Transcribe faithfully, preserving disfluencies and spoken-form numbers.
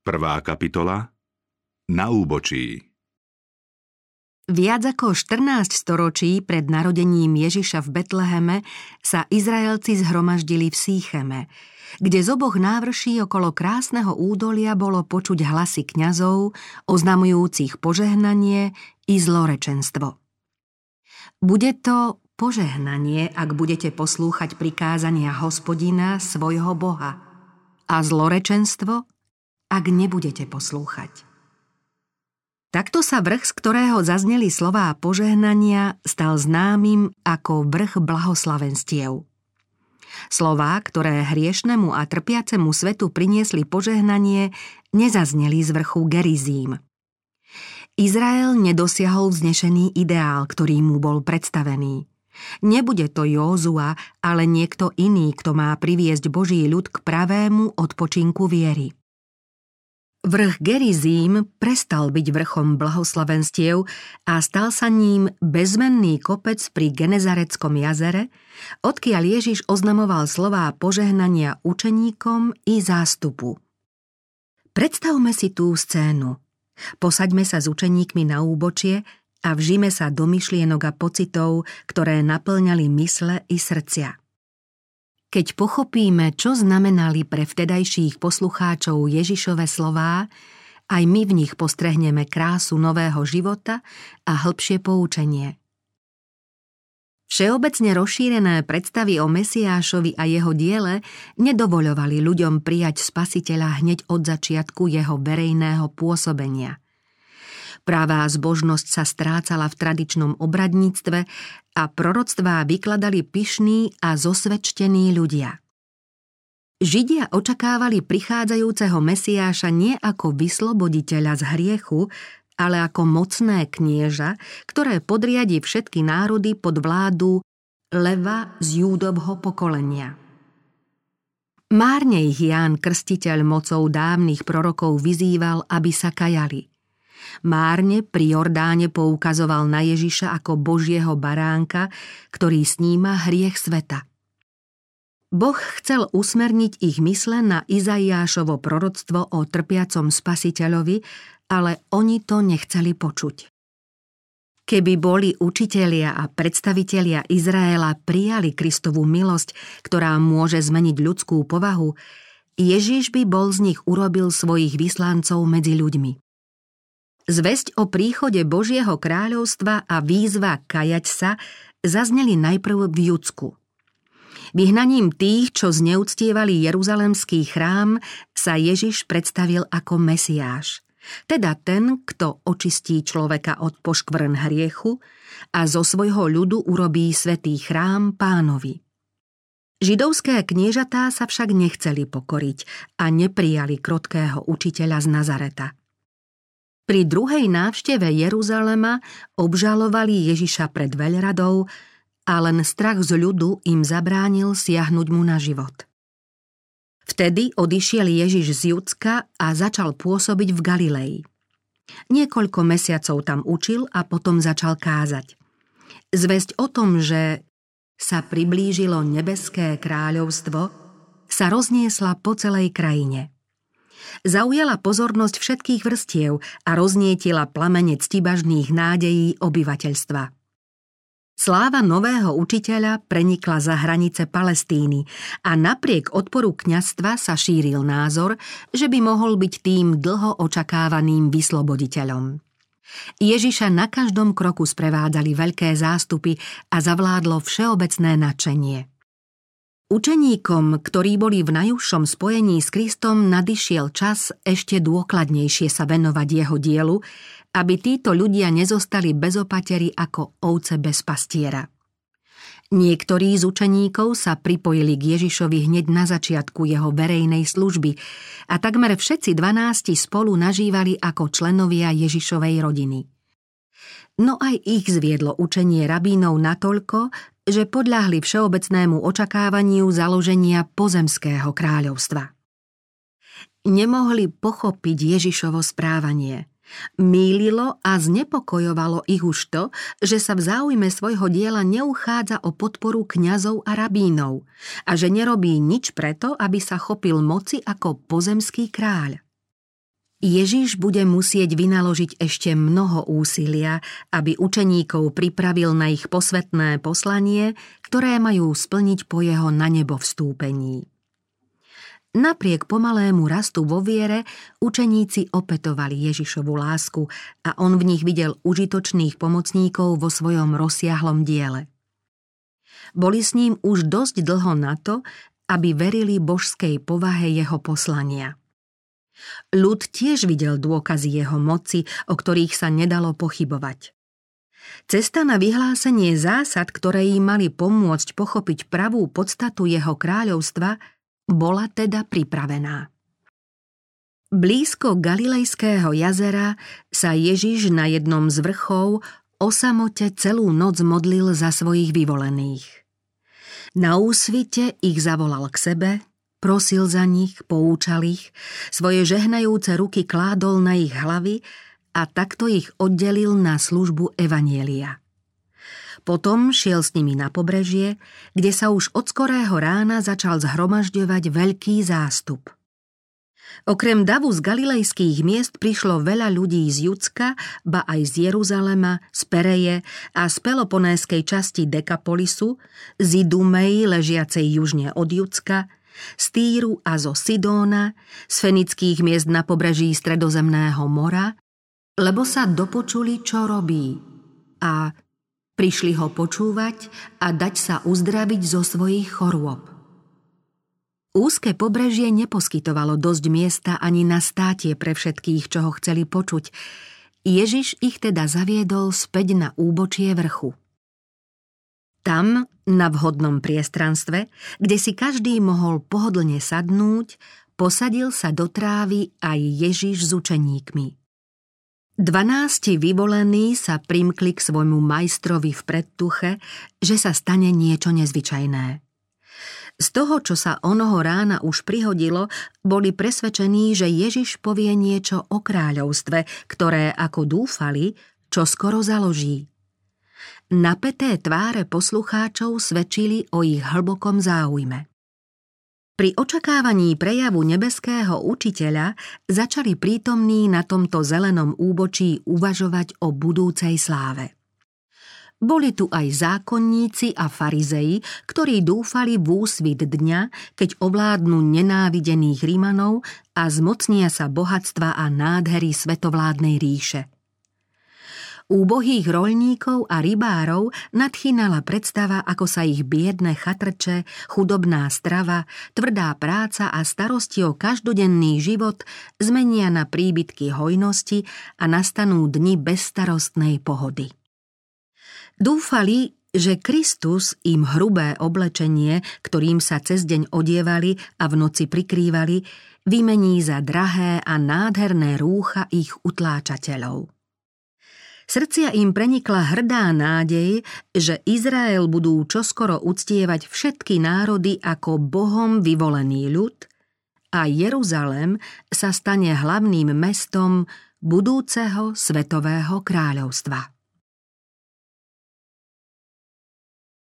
Prvá kapitola Na úbočí. Viac ako štrnásť storočí pred narodením Ježiša v Betleheme sa Izraelci zhromaždili v Sýcheme, kde z oboch návrší okolo krásneho údolia bolo počuť hlasy kňazov, oznamujúcich požehnanie i zlorečenstvo. Bude to požehnanie, ak budete poslúchať prikázania Hospodina, svojho Boha, a zlorečenstvo, ak nebudete poslúchať. Takto sa vrch, z ktorého zazneli slová požehnania, stal známym ako vrch blahoslavenstiev. Slová, ktoré hriešnemu a trpiacemu svetu priniesli požehnanie, nezazneli z vrchu Gerizím. Izrael nedosiahol vznešený ideál, ktorý mu bol predstavený. Nebude to Józua, ale niekto iný, kto má priviesť Boží ľud k pravému odpočinku viery. Vrch Gerizím prestal byť vrchom blahoslavenstiev a stal sa ním bezmenný kopec pri Genezareckom jazere, odkiaľ Ježiš oznamoval slová požehnania učeníkom i zástupu. Predstavme si tú scénu. Posaďme sa s učeníkmi na úbočie a vžime sa do myšlienok a pocitov, ktoré naplňali mysle i srdcia. Keď pochopíme, čo znamenali pre vtedajších poslucháčov Ježišove slová, aj my v nich postrehneme krásu nového života a hĺbšie poučenie. Všeobecne rozšírené predstavy o Mesiášovi a jeho diele nedovoľovali ľuďom prijať Spasiteľa hneď od začiatku jeho verejného pôsobenia. Pravá zbožnosť sa strácala v tradičnom obradníctve a proroctvá vykladali pyšní a zosvedčtení ľudia. Židia očakávali prichádzajúceho Mesiáša nie ako vysloboditeľa z hriechu, ale ako mocné knieža, ktoré podriadi všetky národy pod vládu leva z Júdovho pokolenia. Márne ich Ján Krstiteľ mocou dávnych prorokov vyzýval, aby sa kajali. Márne pri Jordáne poukazoval na Ježiša ako Božieho baránka, ktorý sníma hriech sveta. Boh chcel usmerniť ich mysle na Izaiášovo proroctvo o trpiacom Spasiteľovi, ale oni to nechceli počuť. Keby boli učitelia a predstavitelia Izraela prijali Kristovú milosť, ktorá môže zmeniť ľudskú povahu, Ježiš by bol z nich urobil svojich vyslancov medzi ľuďmi. Zvesť o príchode Božieho kráľovstva a výzva kajať sa zazneli najprv v Judsku. Vyhnaním tých, čo zneuctievali jeruzalemský chrám, sa Ježiš predstavil ako Mesiáš, teda ten, kto očistí človeka od poškvrn hriechu a zo svojho ľudu urobí svätý chrám Pánovi. Židovské kniežatá sa však nechceli pokoriť a neprijali krotkého učiteľa z Nazareta. Pri druhej návšteve Jeruzalema obžalovali Ježiša pred veľradou a len strach z ľudu im zabránil siahnuť mu na život. Vtedy odišiel Ježiš z Judska a začal pôsobiť v Galilei. Niekoľko mesiacov tam učil a potom začal kázať. Zvesť o tom, že sa priblížilo nebeské kráľovstvo, sa rozniesla po celej krajine. Zaujala pozornosť všetkých vrstiev a roznietila plamene ctibažných nádejí obyvateľstva. Sláva nového učiteľa prenikla za hranice Palestíny a napriek odporu kňazstva sa šíril názor, že by mohol byť tým dlho očakávaným vysloboditeľom. Ježiša na každom kroku sprevádzali veľké zástupy a zavládlo všeobecné nadšenie. Učeníkom, ktorí boli v najúžšom spojení s Kristom, nadišiel čas ešte dôkladnejšie sa venovať jeho dielu, aby títo ľudia nezostali bez opatery ako ovce bez pastiera. Niektorí z učeníkov sa pripojili k Ježišovi hneď na začiatku jeho verejnej služby a takmer všetci dvanásti spolu nažívali ako členovia Ježišovej rodiny. No aj ich zviedlo učenie rabínov natoľko, že podľahli všeobecnému očakávaniu založenia pozemského kráľovstva. Nemohli pochopiť Ježišovo správanie. Mýlilo a znepokojovalo ich už to, že sa v záujme svojho diela neuchádza o podporu kňazov a rabínov a že nerobí nič preto, aby sa chopil moci ako pozemský kráľ. Ježiš bude musieť vynaložiť ešte mnoho úsilia, aby učeníkov pripravil na ich posvetné poslanie, ktoré majú splniť po jeho na nebo vstúpení. Napriek pomalému rastu vo viere, učeníci opätovali Ježišovu lásku a on v nich videl užitočných pomocníkov vo svojom rozsiahlom diele. Boli s ním už dosť dlho na to, aby verili božskej povahe jeho poslania. Ľud tiež videl dôkazy jeho moci, o ktorých sa nedalo pochybovať. Cesta na vyhlásenie zásad, ktoré im mali pomôcť pochopiť pravú podstatu jeho kráľovstva, bola teda pripravená. Blízko Galilejského jazera sa Ježiš na jednom z vrchov osamote celú noc modlil za svojich vyvolených. Na úsvite ich zavolal k sebe, prosil za nich, poučal ich, svoje žehnajúce ruky kládol na ich hlavy a takto ich oddelil na službu evanjelia. Potom šiel s nimi na pobrežie, kde sa už od skorého rána začal zhromažďovať veľký zástup. Okrem davu z galilejských miest prišlo veľa ľudí z Judska, ba aj z Jeruzalema, z Pereje a z Peloponéskej časti Dekapolisu, z Idumei ležiacej južne od Judska, z Týru a zo Sidóna, z fenických miest na pobreží Stredozemného mora, lebo sa dopočuli, čo robí, a prišli ho počúvať a dať sa uzdraviť zo svojich chorôb. Úzke pobrežie neposkytovalo dosť miesta ani na státie pre všetkých, čo ho chceli počuť. Ježiš ich teda zaviedol späť na úbočie vrchu. Tam, na vhodnom priestranstve, kde si každý mohol pohodlne sadnúť, posadil sa do trávy aj Ježiš s učeníkmi. Dvanásti vyvolení sa primkli k svojmu majstrovi v predtuche, že sa stane niečo nezvyčajné. Z toho, čo sa onoho rána už prihodilo, boli presvedčení, že Ježiš povie niečo o kráľovstve, ktoré, ako dúfali, čoskoro založí. Napäté tváre poslucháčov svedčili o ich hlbokom záujme. Pri očakávaní prejavu nebeského učiteľa začali prítomní na tomto zelenom úbočí uvažovať o budúcej sláve. Boli tu aj zákonníci a farizei, ktorí dúfali v úsvit dňa, keď ovládnu nenávidených Rímanov a zmocnia sa bohatstva a nádhery svetovládnej ríše. Úbohých roľníkov a rybárov nadchýnala predstava, ako sa ich biedne chatrče, chudobná strava, tvrdá práca a starosti o každodenný život zmenia na príbytky hojnosti a nastanú dni bezstarostnej pohody. Dúfali, že Kristus im hrubé oblečenie, ktorým sa cez deň odievali a v noci prikrývali, vymení za drahé a nádherné rúcha ich utláčateľov. Srdcia im prenikla hrdá nádej, že Izrael budú čoskoro uctievať všetky národy ako Bohom vyvolený ľud a Jeruzalém sa stane hlavným mestom budúceho svetového kráľovstva.